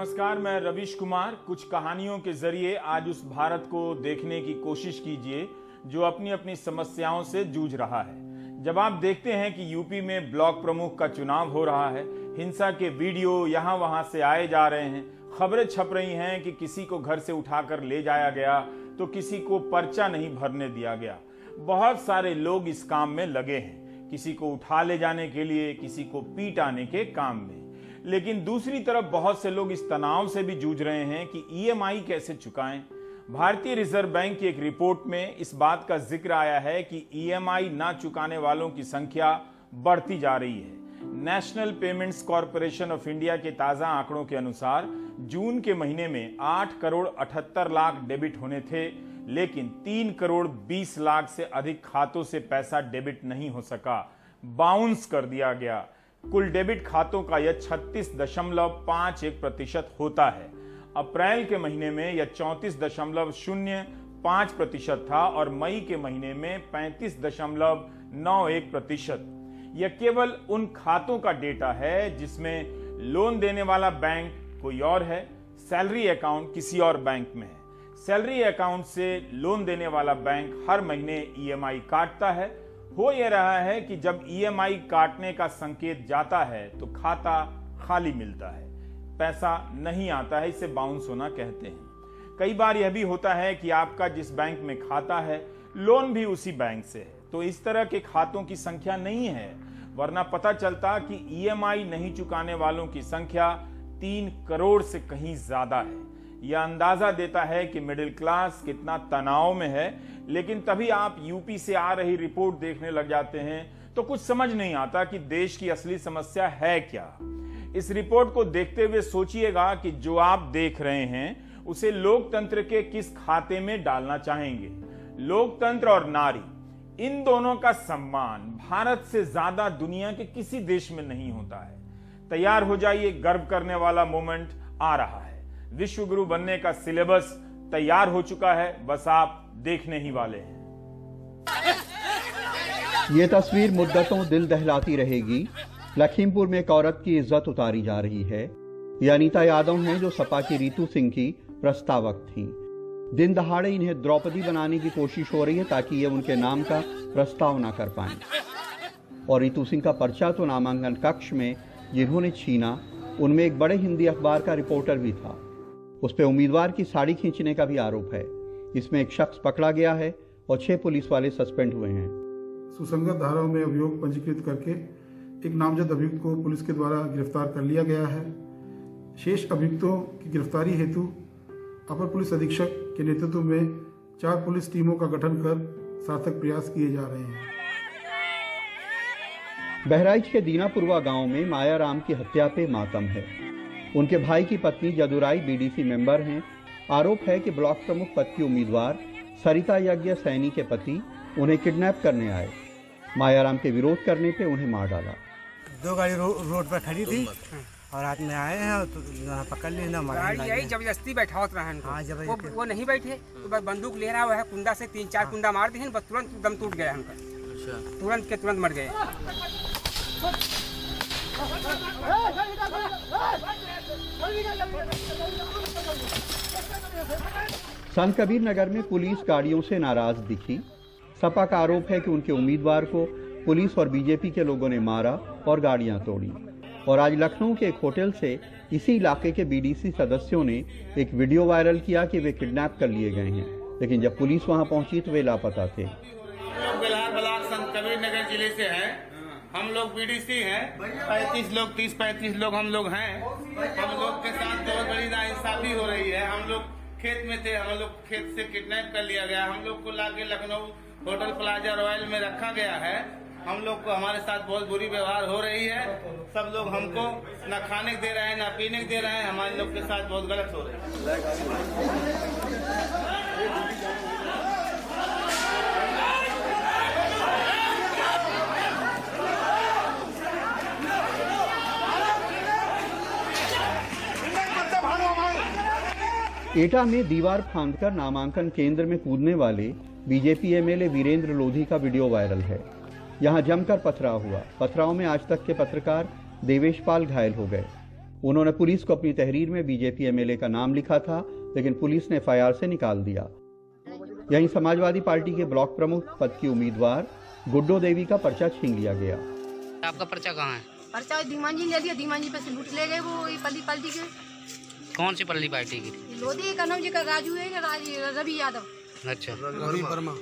नमस्कार, मैं रवीश कुमार। कुछ कहानियों के जरिए आज उस भारत को देखने की कोशिश कीजिए जो अपनी अपनी समस्याओं से जूझ रहा है। जब आप देखते हैं कि यूपी में ब्लॉक प्रमुख का चुनाव हो रहा है, हिंसा के वीडियो यहाँ वहाँ से आए जा रहे हैं, खबरें छप रही हैं कि किसी को घर से उठाकर ले जाया गया तो किसी को पर्चा नहीं भरने दिया गया। बहुत सारे लोग इस काम में लगे हैं, किसी को उठा ले जाने के लिए, किसी को पीटाने के काम में। लेकिन दूसरी तरफ बहुत से लोग इस तनाव से भी जूझ रहे हैं कि ईएमआई कैसे चुकाएं। भारतीय रिजर्व बैंक की एक रिपोर्ट में इस बात का जिक्र आया है कि ईएमआई ना चुकाने वालों की संख्या बढ़ती जा रही है। National payments corporation of India के ताज़ा आंकड़ों के अनुसार जून के महीने में 8 करोड़ 78 लाख डेबिट होने थे, लेकिन 3 करोड़ 20 लाख से अधिक खातों से पैसा डेबिट नहीं हो सका, बाउंस कर दिया गया। कुल डेबिट खातों का यह 36.51% होता है। अप्रैल के महीने में यह 34.05% था और मई के महीने में 35.91%। यह केवल उन खातों का डेटा है जिसमें लोन देने वाला बैंक कोई और है, सैलरी अकाउंट किसी और बैंक में है। सैलरी अकाउंट से लोन देने वाला बैंक हर महीने ईएमआई काटता है। हो यह रहा है कि जब ईएमआई काटने का संकेत जाता है तो खाता खाली मिलता है, पैसा नहीं आता है, इसे बाउंस होना कहते हैं। कई बार यह भी होता है कि आपका जिस बैंक में खाता है लोन भी उसी बैंक से है, तो इस तरह के खातों की संख्या नहीं है, वरना पता चलता कि ईएमआई नहीं चुकाने वालों की संख्या 3 करोड़ से कहीं ज्यादा है। यह अंदाजा देता है कि मिडिल क्लास कितना तनाव में है। लेकिन तभी आप यूपी से आ रही रिपोर्ट देखने लग जाते हैं तो कुछ समझ नहीं आता कि देश की असली समस्या है क्या। इस रिपोर्ट को देखते हुए सोचिएगा कि जो आप देख रहे हैं उसे लोकतंत्र के किस खाते में डालना चाहेंगे। लोकतंत्र और नारी, इन दोनों का सम्मान भारत से ज्यादा दुनिया के किसी देश में नहीं होता है। तैयार हो जाइए, गर्व करने वाला मोमेंट आ रहा है। विश्व गुरु बनने का सिलेबस तैयार हो चुका है, बस आप देखने ही वाले हैं। ये तस्वीर मुद्दतों दिल दहलाती रहेगी। लखीमपुर में एक औरत की इज्जत उतारी जा रही है। ये अनिता यादव हैं जो सपा की रितु सिंह की प्रस्तावक थी। दिन दहाड़े इन्हें द्रौपदी बनाने की कोशिश हो रही है ताकि ये उनके नाम का प्रस्ताव ना कर पाए। और रितु सिंह का पर्चा तो नामांकन कक्ष में जिन्होंने छीना उनमें एक बड़े हिंदी अखबार का रिपोर्टर भी था। उस पर उम्मीदवार की साड़ी खींचने का भी आरोप है। इसमें एक शख्स पकड़ा गया है और 6 पुलिस वाले सस्पेंड हुए हैं। सुसंगत धाराओं में अभियोग पंजीकृत करके एक नामजद अभियुक्त को पुलिस के द्वारा गिरफ्तार कर लिया गया है। शेष अभियुक्तों की गिरफ्तारी हेतु अपर पुलिस अधीक्षक के नेतृत्व में 4 पुलिस टीमों का गठन कर सार्थक प्रयास किए जा रहे हैं। बहराइच के दीनापुरवा गाँव में माया राम की हत्या पे मातम है। उनके भाई की पत्नी जदुराई बीडीसी मेंबर हैं। आरोप है कि ब्लॉक प्रमुख पद की उम्मीदवार सरिता यज्ञ सैनी के पति उन्हें किडनैप करने आए। मायाराम के विरोध करने पे उन्हें मार डाला। 2 गाड़ी रोड पर खड़ी थी और हाथ में आए हैं तो पकड़ लिए ना मारा। जबरदस्ती बैठा होता है, वो नहीं बैठे तो बंदूक ले रहा है, कुंडा से 3-4 कुंडा मार दिए, बस तुरंत दम टूट गया उनका, तुरंत के तुरंत मर गए। संत कबीर नगर में पुलिस गाड़ियों से नाराज दिखी। सपा का आरोप है कि उनके उम्मीदवार को पुलिस और बीजेपी के लोगों ने मारा और गाड़ियां तोड़ी। और आज लखनऊ के एक होटल से इसी इलाके के बीडीसी सदस्यों ने एक वीडियो वायरल किया कि वे किडनैप कर लिए गए हैं, लेकिन जब पुलिस वहां पहुंची तो वे लापता थे। संत कबीर नगर जिले से है, हम लोग बीडीसी हैं, 30-35 लोग हम लोग हैं। हम लोग के साथ बहुत बड़ी नाइंसाफी हो रही है। हम लोग खेत में थे, हम लोग खेत से किडनैप कर लिया गया। हम लोग को लाके लखनऊ होटल प्लाजा रॉयल में रखा गया है। हम लोग को हमारे साथ बहुत बुरी व्यवहार हो रही है। सब लोग हमको ना खाने दे रहे हैं ना पीने दे रहे हैं। हमारे लोग के साथ बहुत गलत हो रही है। एटा में दीवार फांदकर नामांकन केंद्र में कूदने वाले बीजेपी एमएलए वीरेंद्र लोधी का वीडियो वायरल है। यहां जमकर पथराव हुआ। पथराव में आज तक के पत्रकार देवेश पाल घायल हो गए। उन्होंने पुलिस को अपनी तहरीर में बीजेपी एमएलए का नाम लिखा था, लेकिन पुलिस ने एफआईआर से निकाल दिया। यहीं समाजवादी पार्टी के ब्लॉक प्रमुख पद की उम्मीदवार गुड्डो देवी का पर्चा छीन लिया गया। आपका पर्चा कहाँ है? पर्चा धीमान जी ने दिया, धीमान जी पे से लूट ले गए वो पल्ली पार्टी के। कौन सी पल्ली पार्टी की? लोधी का नाम जी का राजू है या रवि यादव। अच्छा, रवि वर्मा।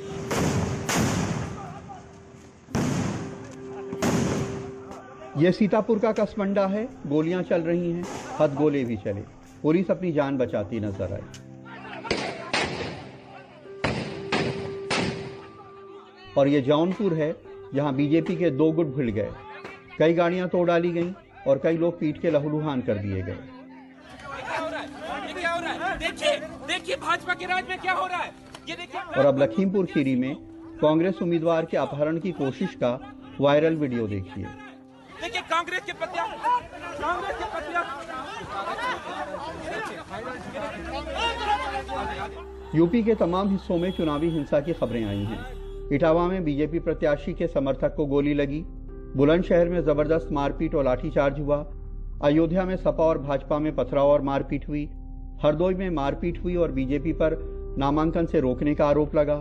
ये सीतापुर का कसमंडा है, गोलियां चल रही हैं, हद गोले भी चले, पुलिस अपनी जान बचाती नजर आई। और ये जौनपुर है, जहां बीजेपी के दो गुट भिड़ गए, कई गाड़ियां तोड़ डाली गईं और कई लोग पीट के लहूलुहान कर दिए गए। देखिए भाजपा के राज में क्या हो रहा है, ये देखिए। और अब लखीमपुर खीरी में कांग्रेस उम्मीदवार के अपहरण की कोशिश का वायरल वीडियो देखिए। देखिए कांग्रेस के यूपी के तमाम हिस्सों में चुनावी हिंसा की खबरें आई हैं। इटावा में बीजेपी प्रत्याशी के समर्थक को गोली लगी, बुलंदशहर में जबरदस्त मारपीट और लाठीचार्ज हुआ, अयोध्या में सपा और भाजपा में पथराव और मारपीट हुई, हरदोई में मारपीट हुई और बीजेपी पर नामांकन से रोकने का आरोप लगा,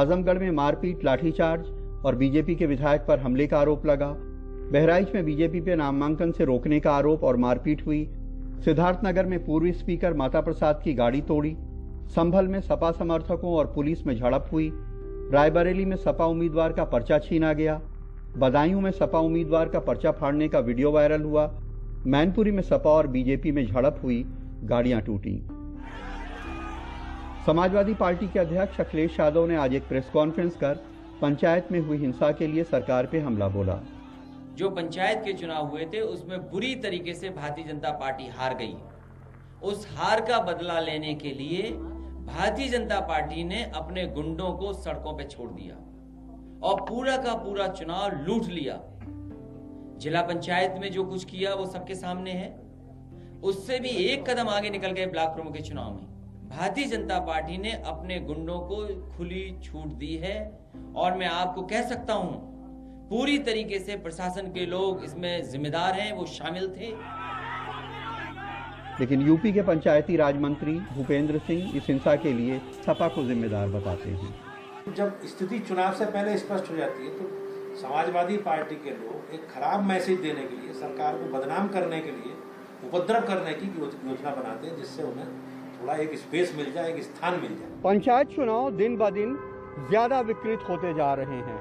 आजमगढ़ में मारपीट लाठीचार्ज और बीजेपी के विधायक पर हमले का आरोप लगा, बहराइच में बीजेपी पे नामांकन से रोकने का आरोप और मारपीट हुई, सिद्धार्थनगर में पूर्व स्पीकर माता प्रसाद की गाड़ी तोड़ी, संभल में सपा समर्थकों और पुलिस में झड़प हुई, रायबरेली में सपा उम्मीदवार का पर्चा छीना गया, बदायूं में सपा उम्मीदवार का पर्चा फाड़ने का वीडियो वायरल हुआ, मैनपुरी में सपा और बीजेपी में झड़प हुई, गाड़ियां टूटी। समाजवादी पार्टी के अध्यक्ष अखिलेश यादव ने आज एक प्रेस कॉन्फ्रेंस कर पंचायत में हुई हिंसा के लिए सरकार पे हमला बोला। जो पंचायत के चुनाव हुए थे उसमें बुरी तरीके से भारतीय जनता पार्टी हार गई। उस हार का बदला लेने के लिए भारतीय जनता पार्टी ने अपने गुंडों को सड़कों पे छोड़ दिया और पूरा का पूरा चुनाव लूट लिया। जिला पंचायत में जो कुछ किया वो सबके सामने है। उससे भी एक कदम आगे निकल गए ब्लॉक प्रमुख के चुनाव में। भारतीय जनता पार्टी ने अपने गुंडों को खुली छूट दी है और मैं आपको कह सकता हूं पूरी तरीके से प्रशासन के लोग इसमें जिम्मेदार हैं, वो शामिल थे। लेकिन यूपी के पंचायती राज मंत्री भूपेंद्र सिंह इस हिंसा के लिए सपा को जिम्मेदार बताते हैं। जब स्थिति चुनाव से पहले स्पष्ट हो जाती है तो समाजवादी पार्टी के लोग एक खराब मैसेज देने के लिए, सरकार को बदनाम करने के लिए, उपद्रव करने की योजना बनाते हैं, जिससे उन्हें थोड़ा एक स्पेस मिल जाए, एक स्थान मिल जाए। पंचायत चुनाव दिन ब दिन ज्यादा विकृत होते जा रहे हैं।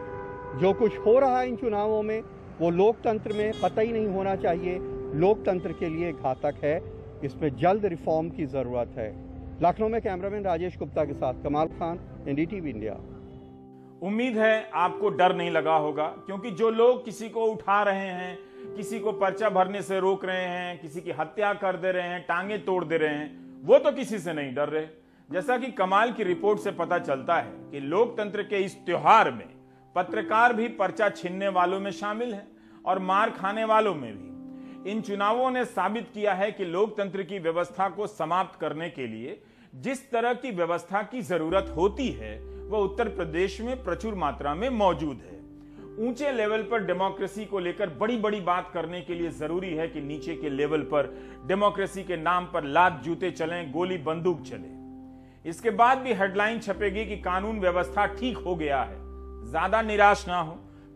जो कुछ हो रहा है इन चुनावों में वो लोकतंत्र में पता ही नहीं होना चाहिए, लोकतंत्र के लिए घातक है, इसमें जल्द रिफॉर्म की ज़रूरत है। लखनऊ में कैमरामैन राजेश गुप्ता के साथ कमाल खान, एनडीटीवी इंडिया। उम्मीद है आपको डर नहीं लगा होगा, क्योंकि जो लोग किसी को उठा रहे हैं, किसी को पर्चा भरने से रोक रहे हैं, किसी की हत्या कर दे रहे हैं, टांगे तोड़ दे रहे हैं, वो तो किसी से नहीं डर रहे। जैसा कि कमाल की रिपोर्ट से पता चलता है कि लोकतंत्र के इस त्योहार में पत्रकार भी पर्चा छीनने वालों में शामिल हैं और मार खाने वालों में भी। इन चुनावों ने साबित किया है कि लोकतंत्र की व्यवस्था को समाप्त करने के लिए जिस तरह की व्यवस्था की जरूरत होती है वह उत्तर प्रदेश में प्रचुर मात्रा में मौजूद है। ऊंचे लेवल पर डेमोक्रेसी को लेकर बड़ी बड़ी बात करने के लिए जरूरी है कि नीचे के लेवल पर डेमोक्रेसी के नाम पर लात जूते चलें, गोली बंदूक चले। इसके बाद भी हेडलाइन छपेगी कि कानून व्यवस्था ठीक हो गया है। ज्यादा निराश ना हो,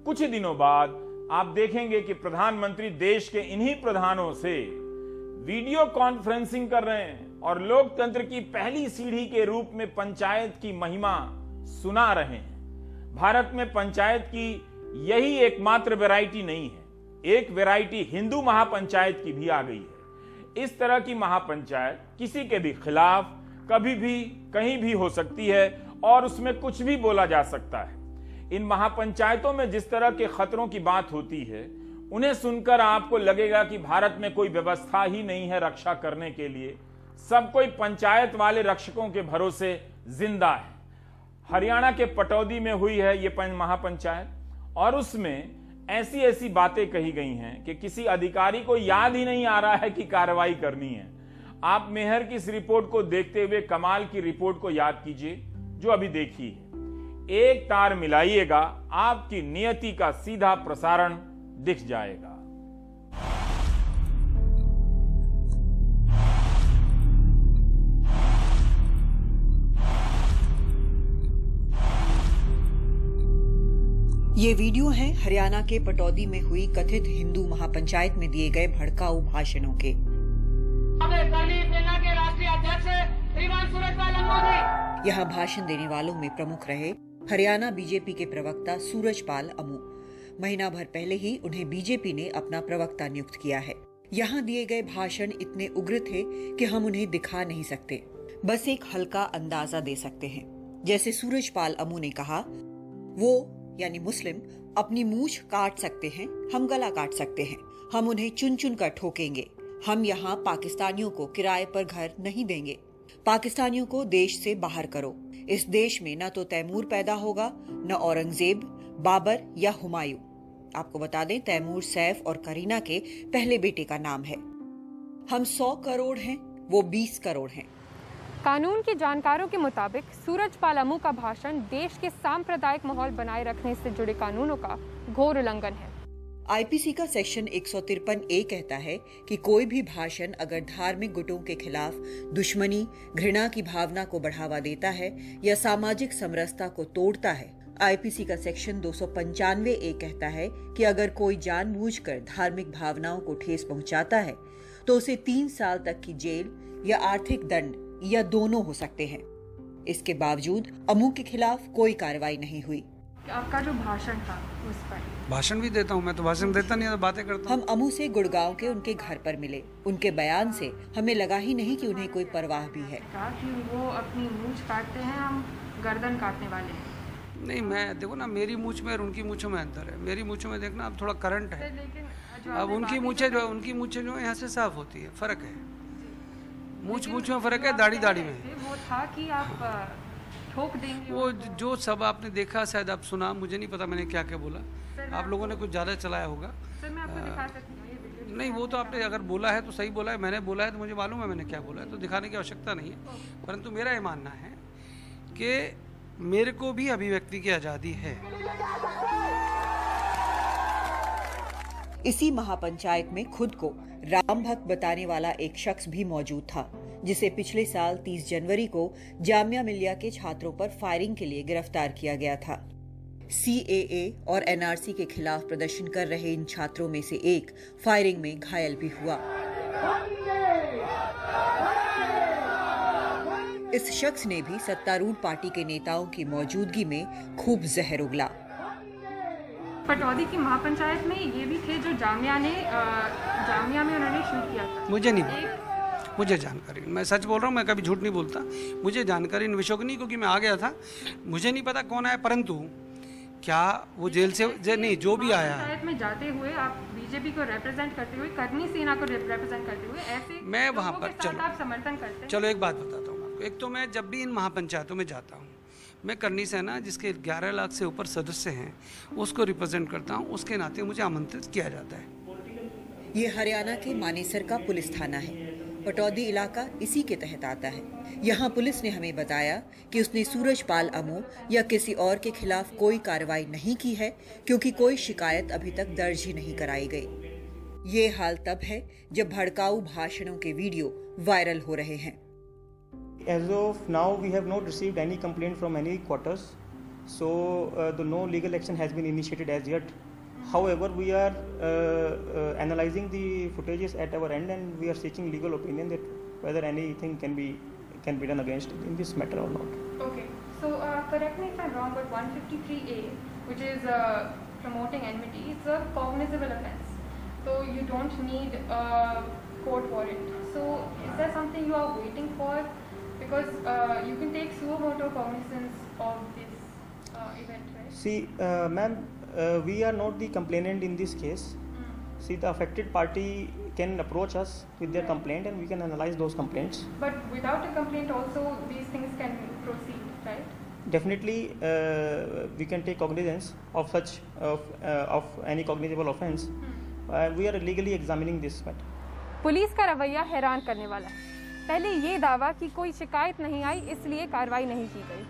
कुछ ही दिनों बाद आप देखेंगे कि प्रधानमंत्री देश के इन्हीं प्रधानों से वीडियो कॉन्फ्रेंसिंग कर रहे हैं और लोकतंत्र की पहली सीढ़ी के रूप में पंचायत की महिमा सुना रहे हैं। भारत में पंचायत की यही एकमात्र वैरायटी नहीं है, एक वैरायटी हिंदू महापंचायत की भी आ गई है। इस तरह की महापंचायत किसी के भी खिलाफ कभी भी कहीं भी हो सकती है और उसमें कुछ भी बोला जा सकता है। इन महापंचायतों में जिस तरह के खतरों की बात होती है उन्हें सुनकर आपको लगेगा कि भारत में कोई व्यवस्था ही नहीं है रक्षा करने के लिए, सब कोई पंचायत वाले रक्षकों के भरोसे जिंदा है। हरियाणा के पटौदी में हुई है ये महापंचायत और उसमें ऐसी ऐसी बातें कही गई हैं कि किसी अधिकारी को याद ही नहीं आ रहा है कि कार्रवाई करनी है। आप मेहर की इस रिपोर्ट को देखते हुए कमाल की रिपोर्ट को याद कीजिए जो अभी देखी है। एक तार मिलाइएगा, आपकी नियति का सीधा प्रसारण दिख जाएगा। ये वीडियो है हरियाणा के पटौदी में हुई कथित हिंदू महापंचायत में दिए गए भड़काऊ भाषणों के। सेना के राष्ट्रीय अध्यक्ष श्रीमान सूरजपाल अमू जी। यहाँ भाषण देने वालों में प्रमुख रहे हरियाणा बीजेपी के प्रवक्ता सूरजपाल अमू। महीना भर पहले ही उन्हें बीजेपी ने अपना प्रवक्ता नियुक्त किया है। यहाँ दिए गए भाषण इतने उग्र थे कि हम उन्हें दिखा नहीं सकते, बस एक हल्का अंदाजा दे सकते हैं। जैसे सूरजपाल अमू ने कहा, वो यानी मुस्लिम अपनी मूछ काट सकते हैं, हम गला काट सकते हैं, हम उन्हें चुन चुन कर ठोकेंगे, हम यहाँ पाकिस्तानियों को किराए पर घर नहीं देंगे, पाकिस्तानियों को देश से बाहर करो, इस देश में न तो तैमूर पैदा होगा, न औरंगजेब, बाबर या हुमायूं। आपको बता दें तैमूर सैफ और करीना के पहले बेटे का नाम है। हम 100 करोड़ हैं, वो 20 करोड़ हैं। कानून के जानकारों के मुताबिक सूरजपाल अमू का भाषण देश के सांप्रदायिक माहौल बनाए रखने से जुड़े कानूनों का घोर उल्लंघन है। आईपीसी का सेक्शन 153A कहता है कि कोई भी भाषण अगर धार्मिक गुटों के खिलाफ दुश्मनी, घृणा की भावना को बढ़ावा देता है या सामाजिक समरसता को तोड़ता है। आईपीसी का सेक्शन 295A कहता है कि अगर कोई जानबूझकर धार्मिक भावनाओं को ठेस पहुंचाता है तो उसे 3 साल तक की जेल या आर्थिक दंड या दोनों हो सकते हैं। इसके बावजूद अमू के खिलाफ कोई कार्रवाई नहीं हुई। आपका जो भाषण था उस पर भाषण भी देता हूँ, मैं तो भाषण देता नहीं, बातें करता हूँ। हम अमू से गुड़गांव के उनके घर पर मिले। उनके बयान से हमें लगा ही नहीं कि उन्हें कोई परवाह भी है। वो अपनी मूंछ काटते हैं, हम गर्दन काटने वाले हैं। नहीं, मैं देखो ना, मेरी मूंछ में और उनकी मूंछों में अंतर है। मेरी मूंछों में देखना अब थोड़ा करंट है, अब उनकी मूंछें जो है यहाँ से साफ होती है, फर्क है, मूंछ में फर्क है, दाढ़ी में है। वो था कि आप ठोक देंगे वो जो सब आपने देखा, शायद आप सुना, मुझे नहीं पता मैंने क्या क्या बोला, आप लोगों ने कुछ ज़्यादा चलाया होगा। नहीं, वो तो आपने अगर बोला है तो सही बोला है, मैंने बोला है तो मुझे मालूम है मैंने क्या बोला है, तो दिखाने की आवश्यकता नहीं है। परंतु मेरा ये मानना है कि मेरे को भी अभिव्यक्ति की आज़ादी है। इसी महापंचायत में खुद को राम भक्त बताने वाला एक शख्स भी मौजूद था, जिसे पिछले साल 30 जनवरी को जामिया मिलिया के छात्रों पर फायरिंग के लिए गिरफ्तार किया गया था। CAA और NRC के खिलाफ प्रदर्शन कर रहे इन छात्रों में से एक फायरिंग में घायल भी हुआ। इस शख्स ने भी सत्तारूढ़ पार्टी के नेताओं की मौजूदगी में खूब जहर उगला। पटौदी की महापंचायत में ये भी थे जो जामिया में उन्होंने शूट किया था। मुझे नहीं पता, मुझे जानकारी, मैं सच बोल रहा हूँ, मैं कभी झूठ नहीं बोलता। मुझे जानकारी इन विषयों की नहीं, क्योंकि मैं आ गया था, मुझे नहीं पता कौन आया। परंतु क्या वो जेल से नहीं, जो भी आया पंचायत में जाते हुए आप बीजेपी को रिप्रेजेंट करते हुए, करनी सेना को रिप्रेजेंट करते हुए, ऐसे मैं वहाँ पर समर्थन करते। चलो एक बात बताता हूँ। एक तो मैं जब भी इन महापंचायतों में जाता हूँ, मैं करनी सेना जिसके 11 लाख से ऊपर सदस्य हैं उसको रिप्रेजेंट करता हूँ, उसके नाते मुझे आमंत्रित किया जाता है। ये हरियाणा के मानेसर का पुलिस थाना है, पटौदी इलाका इसी के तहत आता है। यहाँ पुलिस ने हमें बताया कि उसने सूरजपाल अमू या किसी और के खिलाफ कोई कार्रवाई नहीं की है, क्योंकि कोई शिकायत अभी तक दर्ज ही नहीं कराई गई। ये हाल तब है जब भड़काऊ भाषणों के वीडियो वायरल हो रहे हैं। As of now, we have not received any complaint from any quarters, so no legal action has been initiated as yet. However, we are analyzing the footages at our end, and we are seeking legal opinion that whether anything can be done against in this matter or not. Okay. So correct me if I'm wrong, but 153A, which is promoting enmity, is a cognizable offence. So you don't need a court warrant. So is there something you are waiting for? Because you can take suo motu cognizance of this event, right? See, ma'am, we are not the complainant in this case. See, the affected party can approach us with their complaint, and we can analyze those complaints. But without a complaint, also these things can proceed, right? Definitely, we can take cognizance of such of any cognizable offence. We are legally examining this matter. Police का रवैया हैरान करने वाला है। पहले ये दावा कि कोई शिकायत नहीं आई इसलिए कार्रवाई नहीं की गई,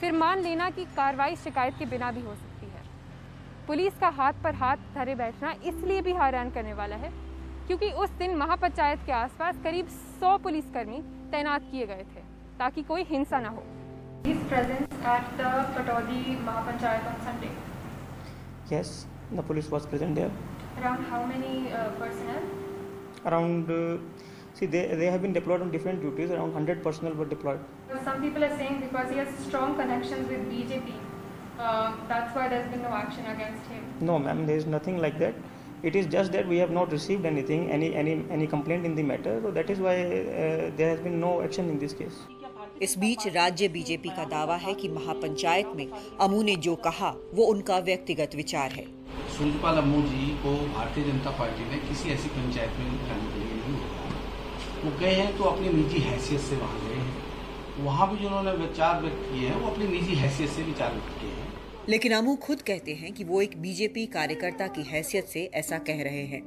फिर मान लेना कि कार्रवाई शिकायत के बिना भी हो सकती है। पुलिस का हाथ पर हाथ धरे बैठना इसलिए भी हैरान करने वाला है क्योंकि उस दिन महापंचायत के आसपास करीब 100 पुलिसकर्मी तैनात किए गए थे ताकि कोई हिंसा न हो। Yes, the police was present there. Around how many personnel? Around, see, they have been deployed on different duties. Around 100 personnel were deployed. Some people are saying because he has strong connections with BJP, that's why there's been no action against him. No, ma'am, there is nothing like that. It is just that we have not received anything, any complaint in the matter. So that is why there has been no action in this case. इस बीच राज्य BJP का दावा है कि महापंचायत में अमू ने जो कहा वो उनका व्यक्तिगत विचार है। सूरजपाल अमू जी को भारतीय जनता पार्टी ने किसी ऐसी पंचायत में जाने के लिए नहीं होगा। वो गए हैं तो अपनी निजी हैसियत से वहाँ गए हैं, वहाँ भी जो उन्होंने विचार व्यक्त किए हैं वो अपनी निजी हैसियत से विचार व्यक्त किए हैं। लेकिन अमू खुद कहते हैं कि वो एक बीजेपी कार्यकर्ता की हैसियत से ऐसा कह रहे हैं।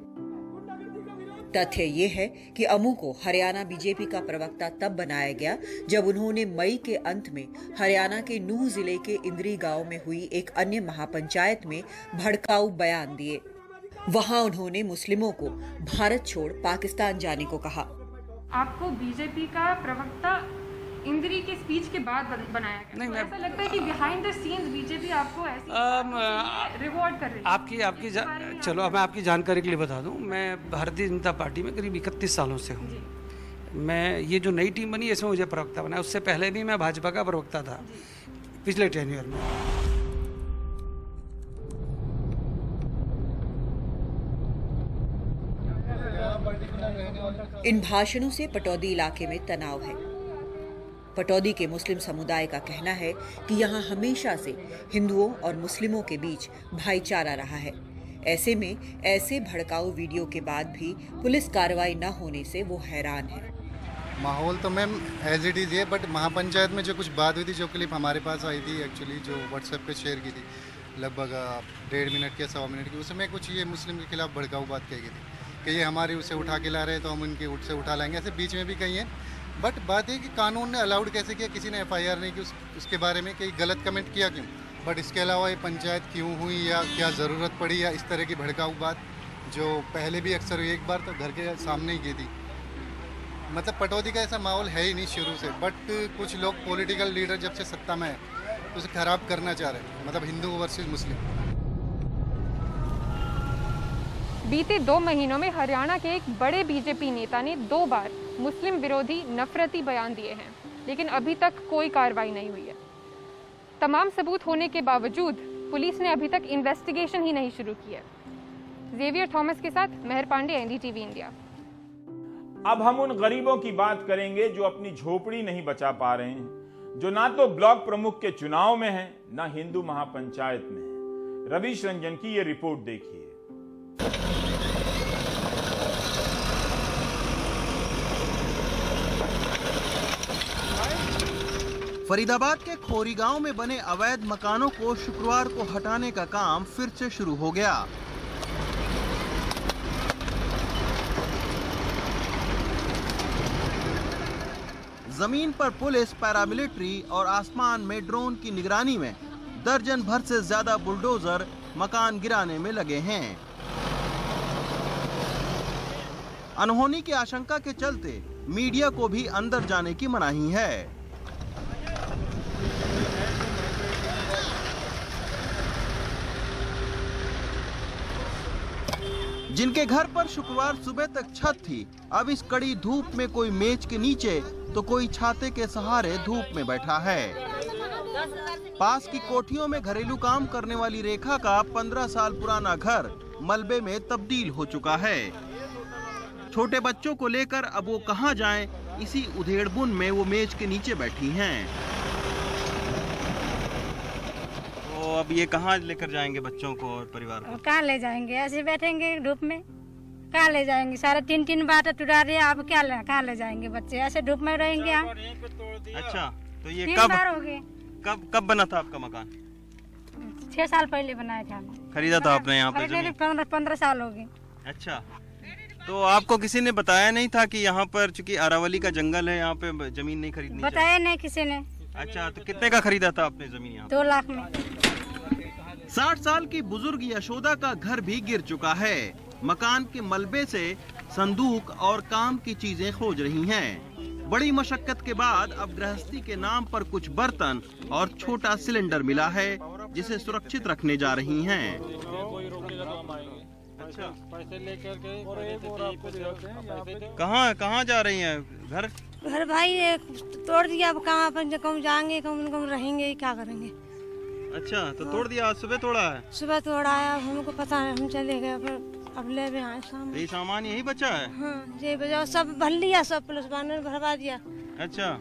तथ्य ये है कि अमू को हरियाणा बीजेपी का प्रवक्ता तब बनाया गया जब उन्होंने मई के अंत में हरियाणा के नूह जिले के इंद्री गांव में हुई एक अन्य महापंचायत में भड़काऊ बयान दिए। वहां उन्होंने मुस्लिमों को भारत छोड़ पाकिस्तान जाने को कहा। आपको बीजेपी का प्रवक्ता इंदिरी के स्पीच के बाद बनाया गया। नहीं, ऐसा लगता है कि बिहाइंड द सीन्स बीजेपी आपको ऐसी रिवॉर्ड कर रही है। आपकी चलो मैं आपकी जानकारी के लिए बता दूं, मैं भारतीय जनता पार्टी में करीब 31 सालों से हूं। मैं ये जो नई टीम बनी इसमें मुझे प्रवक्ता बनाया, उससे पहले भी मैं भाजपा का प्रवक्ता था पिछले 10 ईयर में। इन भाषणों से पटौदी इलाके में तनाव है। पटौदी के मुस्लिम समुदाय का कहना है कि यहाँ हमेशा से हिंदुओं और मुस्लिमों के बीच भाईचारा रहा है। ऐसे में ऐसे भड़काऊ वीडियो के बाद भी पुलिस कार्रवाई न होने से वो हैरान है। माहौल तो मैम एज इट इज है, बट महापंचायत में जो कुछ बात हुई थी, जो क्लिप हमारे पास आई थी एक्चुअली, जो व्हाट्सएप पे शेयर की थी लगभग 1.5 मिनट के 1.25 मिनट की, उसमें कुछ ये मुस्लिम के खिलाफ भड़काऊ बात कही गई थी कि ये हमारे उसे उठा के ला रहे हैं तो हम उनके उठ से उठा लाएंगे, ऐसे बीच में भी कहीं है। बट बात है कि कानून ने अलाउड कैसे किया, किसी ने एफआईआर नहीं की उसके बारे में, कहीं गलत कमेंट किया क्यों। बट इसके अलावा ये पंचायत क्यों हुई या क्या ज़रूरत पड़ी या इस तरह की भड़काऊ बात जो पहले भी अक्सर हुई, एक बार तो घर के सामने ही की थी। मतलब पटौदी का ऐसा माहौल है ही नहीं शुरू से, बट कुछ लोग पॉलिटिकल लीडर जब से सत्ता में है तो उसे खराब करना चाह रहे हैं, मतलब हिंदू वर्सेज मुस्लिम। बीते 2 महीनों में हरियाणा के एक बड़े बीजेपी नेता ने 2 बार मुस्लिम विरोधी नफरती बयान दिए हैं, लेकिन अभी तक कोई कार्रवाई नहीं हुई है। तमाम सबूत होने के बावजूद पुलिस ने अभी तक इन्वेस्टिगेशन ही नहीं शुरू की है। जेवियर थॉमस के साथ महर पांडे, एनडीटीवी इंडिया। अब हम उन गरीबों की बात करेंगे जो अपनी झोपड़ी नहीं बचा पा रहे हैं, जो ना तो ब्लॉक प्रमुख के चुनाव में है न हिंदू महापंचायत में है। रवीश रंजन की ये रिपोर्ट देखिए। फरीदाबाद के खोरी गांव में बने अवैध मकानों को शुक्रवार को हटाने का काम फिर से शुरू हो गया। जमीन पर पुलिस, पैरामिलिट्री और आसमान में ड्रोन की निगरानी में दर्जन भर से ज्यादा बुलडोजर मकान गिराने में लगे हैं। अनहोनी की आशंका के चलते मीडिया को भी अंदर जाने की मनाही है। जिनके घर पर शुक्रवार सुबह तक छत थी, अब इस कड़ी धूप में कोई मेज के नीचे तो कोई छाते के सहारे धूप में बैठा है। पास की कोठियों में घरेलू काम करने वाली रेखा का 15 साल पुराना घर मलबे में तब्दील हो चुका है। छोटे बच्चों को लेकर अब वो कहां जाएं, इसी उधेड़बुन में वो मेज के नीचे बैठी हैं। अब ये कहाँ लेकर जाएंगे बच्चों को और परिवार को? कहाँ ले जाएंगे, ऐसे बैठेंगे धूप में, कहाँ ले जाएंगे? सारा 3-3 बाटा टुटा दिया, अब क्या कहाँ ले जाएंगे बच्चे, ऐसे धूप में रहेंगे यहाँ? अच्छा, तो ये कब बना था आपका मकान? 6 साल पहले बनाया था। खरीदा था आपने यहाँ पे? 15 साल हो गए। अच्छा, तो आपको किसी ने बताया नहीं था कि यहाँ पर चूंकि अरावली का जंगल है, यहाँ पे जमीन नहीं खरीदनी? बताया नहीं किसी ने। अच्छा, तो कितने का खरीदा था आपने जमीन यहाँ? 2 लाख में। 60 साल की बुजुर्ग यशोदा का घर भी गिर चुका है। मकान के मलबे से संदूक और काम की चीजें खोज रही हैं। बड़ी मशक्कत के बाद अब गृहस्थी के नाम पर कुछ बर्तन और छोटा सिलेंडर मिला है, जिसे सुरक्षित रखने जा रही हैं। पैसे लेकर के कहाँ जा रही हैं? घर भाई तोड़ दिया, अब कहाँ अपन कम जाएंगे, कम रहेंगे, क्या करेंगे? अच्छा तो तोड़ दिया, आज सुबह तोड़ा है? सुबह तोड़ा है, अब हमको पता है, हम चले गए, अब ले आए शाम। यही सामान यही बचा है? हाँ यही बचा, सब भर लिया, सब पुलिस वाले ने भरवा दिया। अच्छा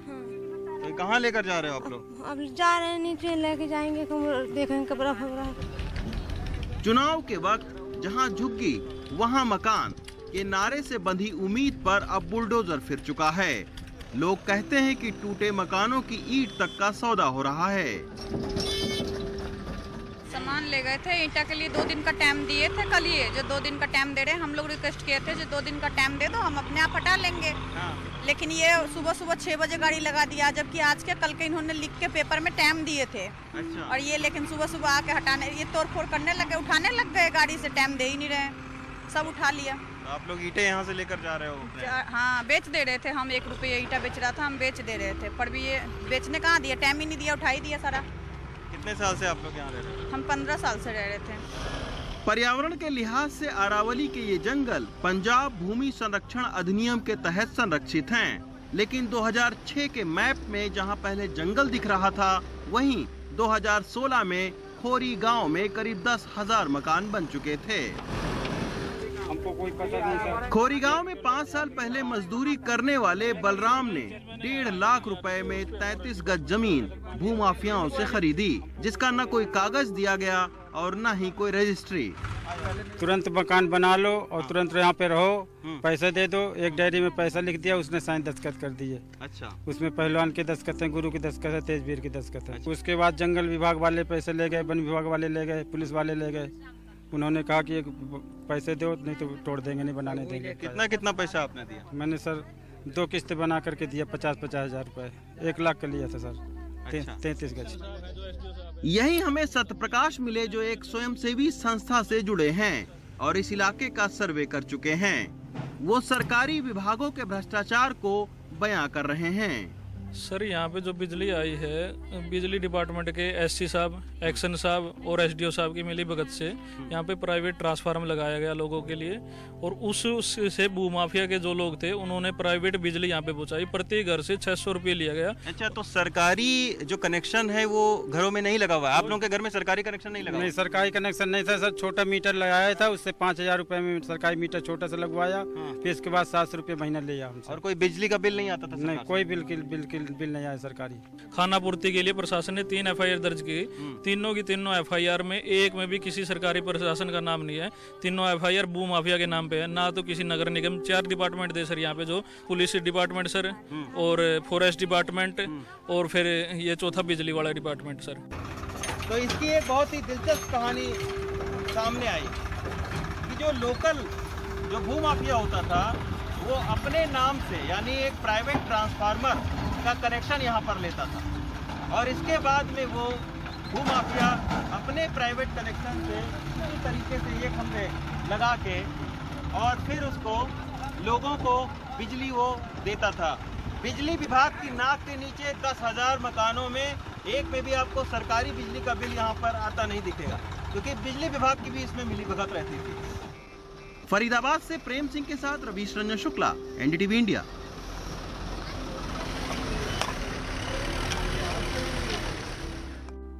तो कहाँ लेकर जा रहे हो आप लोग? अब जा रहे हैं नीचे, लेके जाएंगे, देखेंगे कपड़ा फबरा। चुनाव के वक्त जहाँ झुग्गी वहाँ मकान के नारे से बंधी उम्मीद पर अब बुलडोजर फिर चुका है। लोग कहते हैं कि टूटे मकानों की ईंट तक का सौदा हो रहा है। सामान ले गए थे, ईंटा के लिए 2 दिन का टाइम दिए थे, कल ये जो 2 दिन का टाइम दे रहे हैं, हम लोग रिक्वेस्ट किए थे जो 2 दिन का टाइम दे दो, हम अपने आप हटा लेंगे। लेकिन ये सुबह सुबह 6 बजे गाड़ी लगा दिया, जबकि आज के कल के इन्होंने लिख के पेपर में टाइम दिए थे। अच्छा। और ये लेकिन सुबह सुबह आके हटाने, ये तोड़ फोड़ करने लग गए, उठाने लग गए गाड़ी से, टाइम दे ही नहीं रहे, सब उठा लिया। तो आप लोग ईंटे यहाँ से लेकर जा रहे हो? हाँ बेच दे रहे थे हम, 1 रुपये ईंटा बेच रहा था, हम बेच दे रहे थे, पर भी ये बेचने कहाँ दिया, टाइम ही नहीं दिया, उठा ही दिया सारा। कितने साल से आप लोग यहाँ रह रहे थे? हम 15 साल से रह रहे थे। पर्यावरण के लिहाज से अरावली के ये जंगल पंजाब भूमि संरक्षण अधिनियम के तहत संरक्षित हैं, लेकिन 2006 के मैप में जहां पहले जंगल दिख रहा था, वहीं 2016 में खोरी गांव में करीब 10,000 मकान बन चुके थे। हमको कोई पता नहीं। खोरी गांव में 5 साल पहले मजदूरी करने वाले बलराम ने 1.5 लाख रुपए में 33 गज जमीन भूमाफियाओं से खरीदी, जिसका न कोई कागज दिया गया और ना ही कोई रजिस्ट्री। तुरंत मकान बना लो और तुरंत यहाँ पे रहो, पैसा दे दो। एक डायरी में पैसा लिख दिया, उसने साइन दस्तखत कर दिए। अच्छा। उसमें पहलवान के दस्तखत हैं, गुरु के दस्तखत हैं, तेजवीर के दस्तखत हैं। उसके बाद जंगल विभाग वाले पैसे ले गए, वन विभाग वाले ले गए, पुलिस वाले ले गए। उन्होंने कहा कि पैसे दो नहीं तो तोड़ देंगे, नहीं बनाने देंगे। कितना कितना पैसा आपने दिया? मैंने सर 2 किस्त बना करके दिया, 50-50 हजार रूपये, 1 लाख का लिया था सर, 33 गज। यही हमें सतप्रकाश मिले, जो एक स्वयंसेवी संस्था से जुड़े हैं और इस इलाके का सर्वे कर चुके हैं। वो सरकारी विभागों के भ्रष्टाचार को बयां कर रहे हैं। सर यहाँ पे जो बिजली आई है, बिजली डिपार्टमेंट के एससी साहब, एक्शन साहब और एसडीओ साहब की मिलीभगत से यहाँ पे प्राइवेट ट्रांसफार्म लगाया गया लोगों के लिए, और उससे भूमाफिया के जो लोग थे उन्होंने प्राइवेट बिजली यहाँ पे पहुँचाई। प्रति घर से 600 रुपये लिया गया। अच्छा, तो सरकारी जो कनेक्शन है वो घरों में नहीं लगा हुआ है? आप लोगों के घर में सरकारी कनेक्शन नहीं लगा? नहीं, सरकारी कनेक्शन नहीं था सर, छोटा मीटर लगाया था, उससे 5,000 रुपये में सरकारी मीटर छोटा सा लगवाया। फिर इसके बाद 700 रुपये महीना लिया। और कोई बिजली का बिल नहीं आता था? नहीं, कोई बिल नहीं आया सरकारी। खाना पूर्ति के लिए प्रशासन ने 3 एफआईआर दर्ज की, तीनों की तीनों एफआईआर में एक में भी किसी सरकारी प्रशासन का नाम नहीं है। तीनों एफआईआर भूमाफिया के नाम पे है, ना तो किसी नगर निगम। 4 डिपार्टमेंट थे सर यहाँ पे, जो पुलिस डिपार्टमेंट सर, और फॉरेस्ट डिपार्टमेंट, और फिर ये चौथा बिजली वाला डिपार्टमेंट सर। तो इसकी एक बहुत ही दिलचस्प कहानी सामने आई कि जो लोकल जो भूमाफिया होता था वो अपने नाम से, यानी एक प्राइवेट ट्रांसफार्मर का कनेक्शन यहाँ पर लेता था, और इसके बाद में वो भूमाफिया अपने प्राइवेट कनेक्शन से इस तरीके से ये खंभे लगा के और फिर उसको लोगों को बिजली वो देता था। बिजली विभाग की नाक के नीचे 10,000 मकानों में एक में भी आपको सरकारी बिजली का बिल यहाँ पर आता नहीं दिखेगा, क्योंकि बिजली विभाग की भी इसमें मिलीभगत रहती थी। फरीदाबाद से प्रेम सिंह के साथ रवीश रंजन शुक्ला, एनडीटीवी इंडिया।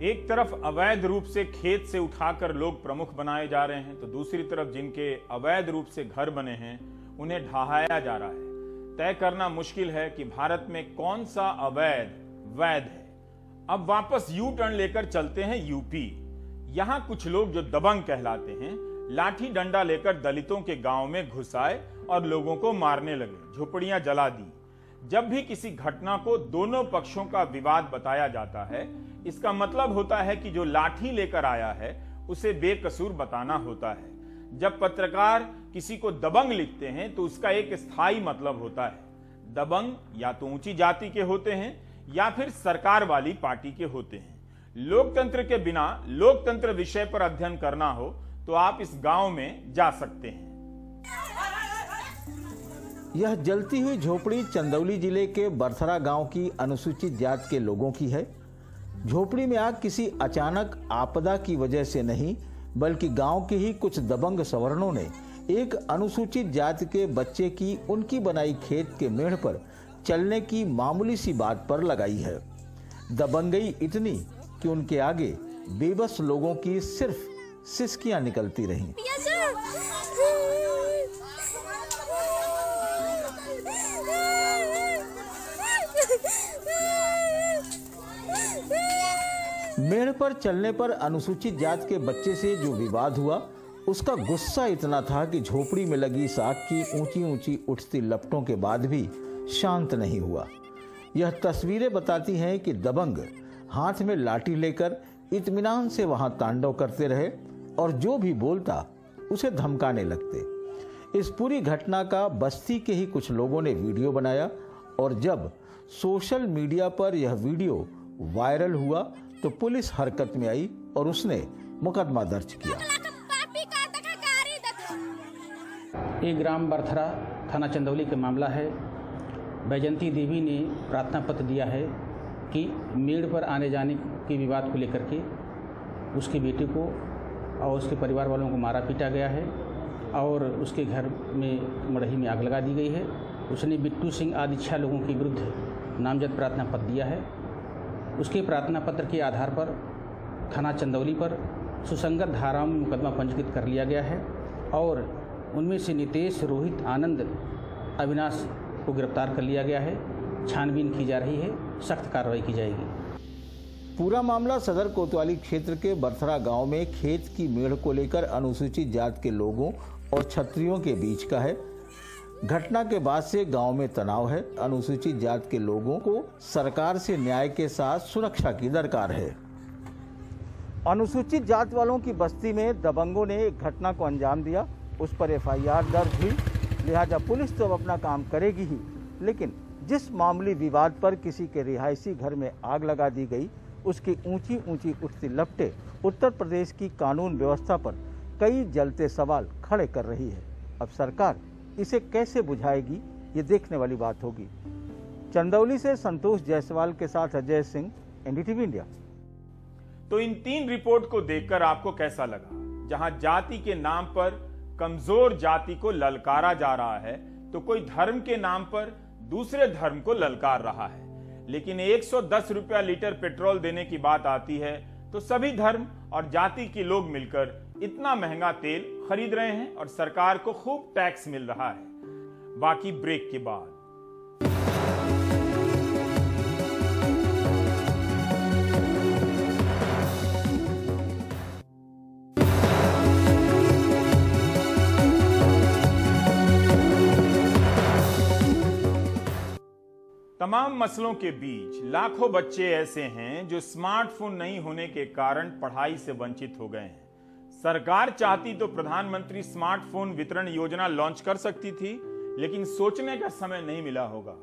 एक तरफ अवैध रूप से खेत से उठाकर लोग प्रमुख बनाए जा रहे हैं, तो दूसरी तरफ जिनके अवैध रूप से घर बने हैं उन्हें ढहाया जा रहा है। तय करना मुश्किल है कि भारत में कौन सा अवैध वैध है। अब वापस यू टर्न लेकर चलते हैं यूपी। यहां कुछ लोग जो दबंग कहलाते हैं, लाठी डंडा लेकर दलितों के गांव में घुस आए और लोगों को मारने लगे, झोपड़ियां जला दी। जब भी किसी घटना को दोनों पक्षों का विवाद बताया जाता है, इसका मतलब होता है कि जो लाठी लेकर आया है उसे बेकसूर बताना होता है। जब पत्रकार किसी को दबंग लिखते हैं तो उसका एक स्थायी मतलब होता है। दबंग या तो ऊंची जाति के होते हैं या फिर सरकार वाली पार्टी के होते हैं। लोकतंत्र के बिना लोकतंत्र विषय पर अध्ययन करना हो तो आप इस गांव में जा सकते हैं। यह जलती हुई झोपड़ी चंदौली जिले के बरसरा गांव की अनुसूचित जाति के लोगों की है। झोपड़ी में आग किसी अचानक आपदा की वजह से नहीं, बल्कि गांव के ही कुछ दबंग सवर्णों ने एक अनुसूचित जाति के बच्चे की उनकी बनाई खेत के मेढ़ पर चलने की मामूली सी बात पर लगाई है। दबंगई इतनी कि उनके आगे बेबस लोगों की सिर्फ सिसकियां निकलती रहीं। मेढ़ पर चलने पर अनुसूचित जाति के बच्चे से जो विवाद हुआ, उसका गुस्सा इतना था कि झोपड़ी में लगी साख की ऊंची ऊंची उठती लपटों के बाद भी शांत नहीं हुआ। यह तस्वीरें बताती हैं कि दबंग हाथ में लाठी लेकर इत्मीनान से वहां तांडव करते रहे और जो भी बोलता उसे धमकाने लगते। इस पूरी घटना का बस्ती के ही कुछ लोगों ने वीडियो बनाया और जब सोशल मीडिया पर यह वीडियो वायरल हुआ तो पुलिस हरकत में आई और उसने मुकदमा दर्ज किया। एक ग्राम बरथरा थाना चंदौली का मामला है। बैजंती देवी ने प्रार्थना पत्र दिया है कि मेड़ पर आने जाने के विवाद को लेकर के उसके बेटे को और उसके परिवार वालों को मारा पीटा गया है और उसके घर में मड़ही में आग लगा दी गई है। उसने बिट्टू सिंह आदि 6 लोगों के विरुद्ध नामजद प्रार्थना पत्र दिया है। उसके प्रार्थना पत्र के आधार पर थाना चंदौली पर सुसंगत धाराओं में मुकदमा पंजीकृत कर लिया गया है और उनमें से नितेश, रोहित, आनंद, अविनाश को गिरफ्तार कर लिया गया है। छानबीन की जा रही है, सख्त कार्रवाई की जाएगी। पूरा मामला सदर कोतवाली क्षेत्र के बरथरा गांव में खेत की मेड़ को लेकर अनुसूचित जाति के लोगों और क्षत्रियों के बीच का है। घटना के बाद से गांव में तनाव है। अनुसूचित जाति के लोगों को सरकार से न्याय के साथ सुरक्षा की दरकार है। अनुसूचित जाति वालों की बस्ती में दबंगों ने एक घटना को अंजाम दिया, उस पर एफआईआर दर्ज हुई। लिहाजा पुलिस तो अब अपना काम करेगी ही, लेकिन जिस मामूली विवाद पर किसी के रिहायशी घर में आग लगा दी गई, उसकी ऊंची ऊंची उठती लपटे उत्तर प्रदेश की कानून व्यवस्था पर कई जलते सवाल खड़े कर रही है। अब सरकार इसे कैसे बुझाएगी, ये देखने वाली बात होगी। चंदौली से संतोष जायसवाल के साथ अजय सिंह, एनडीटीवी इंडिया। तो इन 3 रिपोर्ट को देखकर आपको कैसा लगा? जहां जाति के नाम पर कमजोर जाति को ललकारा जा रहा है, तो कोई धर्म के नाम पर दूसरे धर्म को ललकार रहा है। लेकिन 110 रुपया लीटर पेट्रोल देने की बात आती है तो सभी धर्म और जाति के लोग मिलकर इतना महंगा तेल खरीद रहे हैं और सरकार को खूब टैक्स मिल रहा है। बाकी ब्रेक के बाद। तमाम मसलों के बीच लाखों बच्चे ऐसे हैं जो स्मार्टफोन नहीं होने के कारण पढ़ाई से वंचित हो गए हैं। सरकार चाहती तो प्रधानमंत्री स्मार्टफोन वितरण योजना लॉन्च कर सकती थी, लेकिन सोचने का समय नहीं मिला होगा।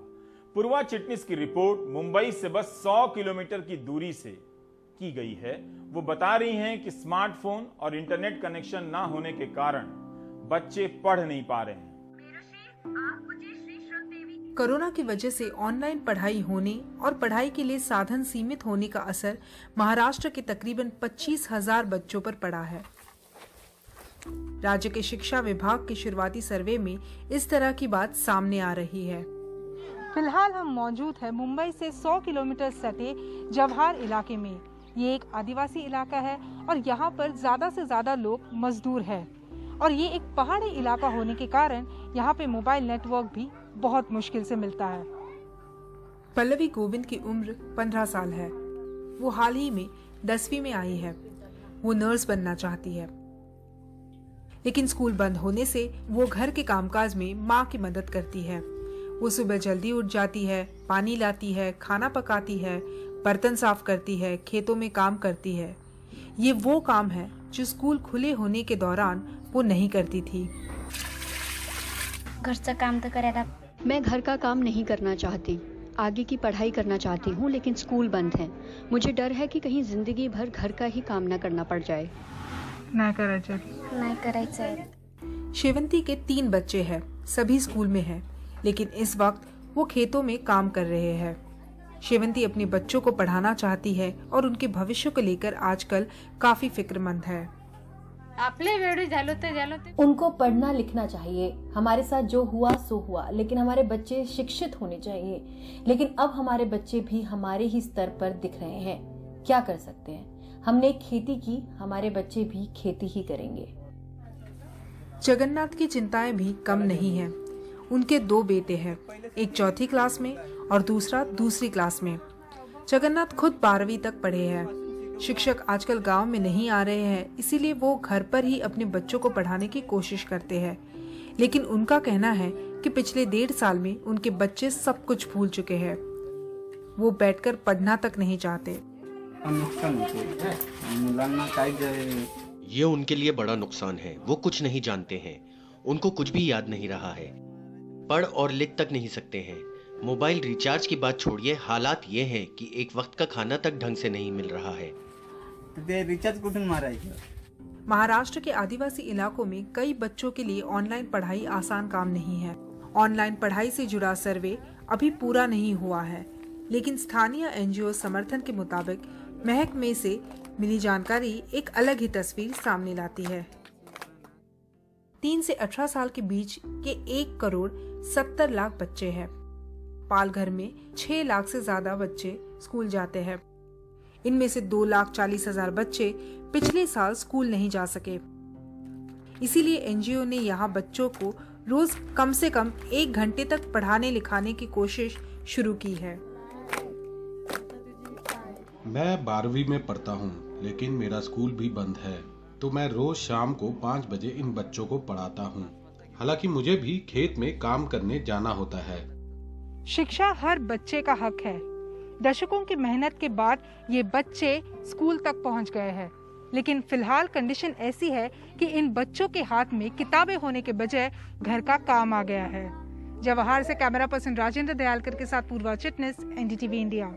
पूर्वा चिटनीस की रिपोर्ट मुंबई से बस 100 किलोमीटर की दूरी से की गई है। वो बता रही हैं कि स्मार्टफोन और इंटरनेट कनेक्शन ना होने के कारण बच्चे पढ़ नहीं पा रहे हैं। कोरोना की वजह से ऑनलाइन पढ़ाई होने और पढ़ाई के लिए साधन सीमित होने का असर महाराष्ट्र के तकरीबन 25,000 बच्चों पर पड़ा है। राज्य के शिक्षा विभाग के शुरुआती सर्वे में इस तरह की बात सामने आ रही है। फिलहाल हम मौजूद है मुंबई से 100 किलोमीटर सटे जवाहर इलाके में। ये एक आदिवासी इलाका है और यहाँ पर ज्यादा से ज्यादा लोग मजदूर हैं और ये एक पहाड़ी इलाका होने के कारण यहाँ पे मोबाइल नेटवर्क भी बहुत मुश्किल से मिलता है। पल्लवी गोविंद की उम्र 15 साल है। वो हाल ही में 10वीं में आई है। वो नर्स बनना चाहती है, लेकिन स्कूल बंद होने से वो घर के कामकाज में माँ की मदद करती है। वो सुबह जल्दी उठ जाती है, पानी लाती है, खाना पकाती है, बर्तन साफ करती है, खेतों में काम करती है। ये वो काम है जो स्कूल खुले होने के दौरान वो नहीं करती थी। घर का काम तो करेगा। मैं घर का काम नहीं करना चाहती, आगे की पढ़ाई करना चाहती हूँ, लेकिन स्कूल बंद है। मुझे डर है कि कहीं जिंदगी भर घर का ही काम ना करना पड़ जाए। नहीं करायचे। शेवंती के 3 बच्चे हैं, सभी स्कूल में हैं, लेकिन इस वक्त वो खेतों में काम कर रहे हैं। शेवंती अपने बच्चों को पढ़ाना चाहती है और उनके भविष्य को लेकर आजकल काफी फिक्रमंद है। उनको पढ़ना लिखना चाहिए। हमारे साथ जो हुआ सो हुआ, लेकिन हमारे बच्चे शिक्षित होने चाहिए। लेकिन अब हमारे बच्चे भी हमारे ही स्तर पर दिख रहे हैं, क्या कर सकते हैं। हमने खेती की, हमारे बच्चे भी खेती ही करेंगे। जगन्नाथ की चिंताएं भी कम नहीं हैं। उनके दो बेटे हैं, एक चौथी क्लास में और दूसरा दूसरी क्लास में। जगन्नाथ खुद 12वीं तक पढ़े हैं। शिक्षक आजकल गांव में नहीं आ रहे हैं, इसीलिए वो घर पर ही अपने बच्चों को पढ़ाने की कोशिश करते हैं। लेकिन उनका कहना है कि पिछले 1.5 साल में उनके बच्चे सब कुछ भूल चुके हैं। वो बैठकर पढ़ना तक नहीं चाहते। ये उनके लिए बड़ा नुकसान है। वो कुछ नहीं जानते हैं, उनको कुछ भी याद नहीं रहा है, पढ़ और लिख तक नहीं सकते हैं। मोबाइल रिचार्ज की बात छोड़िए, हालात ये हैं कि एक वक्त का खाना तक ढंग से नहीं मिल रहा है। महाराष्ट्र के आदिवासी इलाकों में कई बच्चों के लिए ऑनलाइन पढ़ाई आसान काम नहीं है। ऑनलाइन पढ़ाई से जुड़ा सर्वे अभी पूरा नहीं हुआ है, लेकिन स्थानीय NGO समर्थन के मुताबिक महकमे से मिली जानकारी एक अलग ही तस्वीर सामने लाती है। 3 से 18 साल के बीच के 1,70,00,000 बच्चे हैं। पालघर में 6 लाख से ज्यादा बच्चे स्कूल जाते हैं। इनमें से 2,40,000 बच्चे पिछले साल स्कूल नहीं जा सके। इसीलिए NGO ने यहाँ बच्चों को रोज कम से कम 1 घंटे तक पढ़ाने लिखाने की कोशिश शुरू की है। मैं 12वीं में पढ़ता हूँ, लेकिन मेरा स्कूल भी बंद है, तो मैं रोज शाम को 5 बजे इन बच्चों को पढ़ाता हूँ। हालांकि मुझे भी खेत में काम करने जाना होता है। शिक्षा हर बच्चे का हक है। दशकों की मेहनत के बाद ये बच्चे स्कूल तक पहुंच गए हैं, लेकिन फिलहाल कंडीशन ऐसी है कि इन बच्चों के हाथ में किताबें होने के बजाय घर का काम आ गया है। जवाहर से कैमरा पर्सन राजेंद्र दयालकर के साथ पूर्वा चिटनीस, NDTV इंडिया।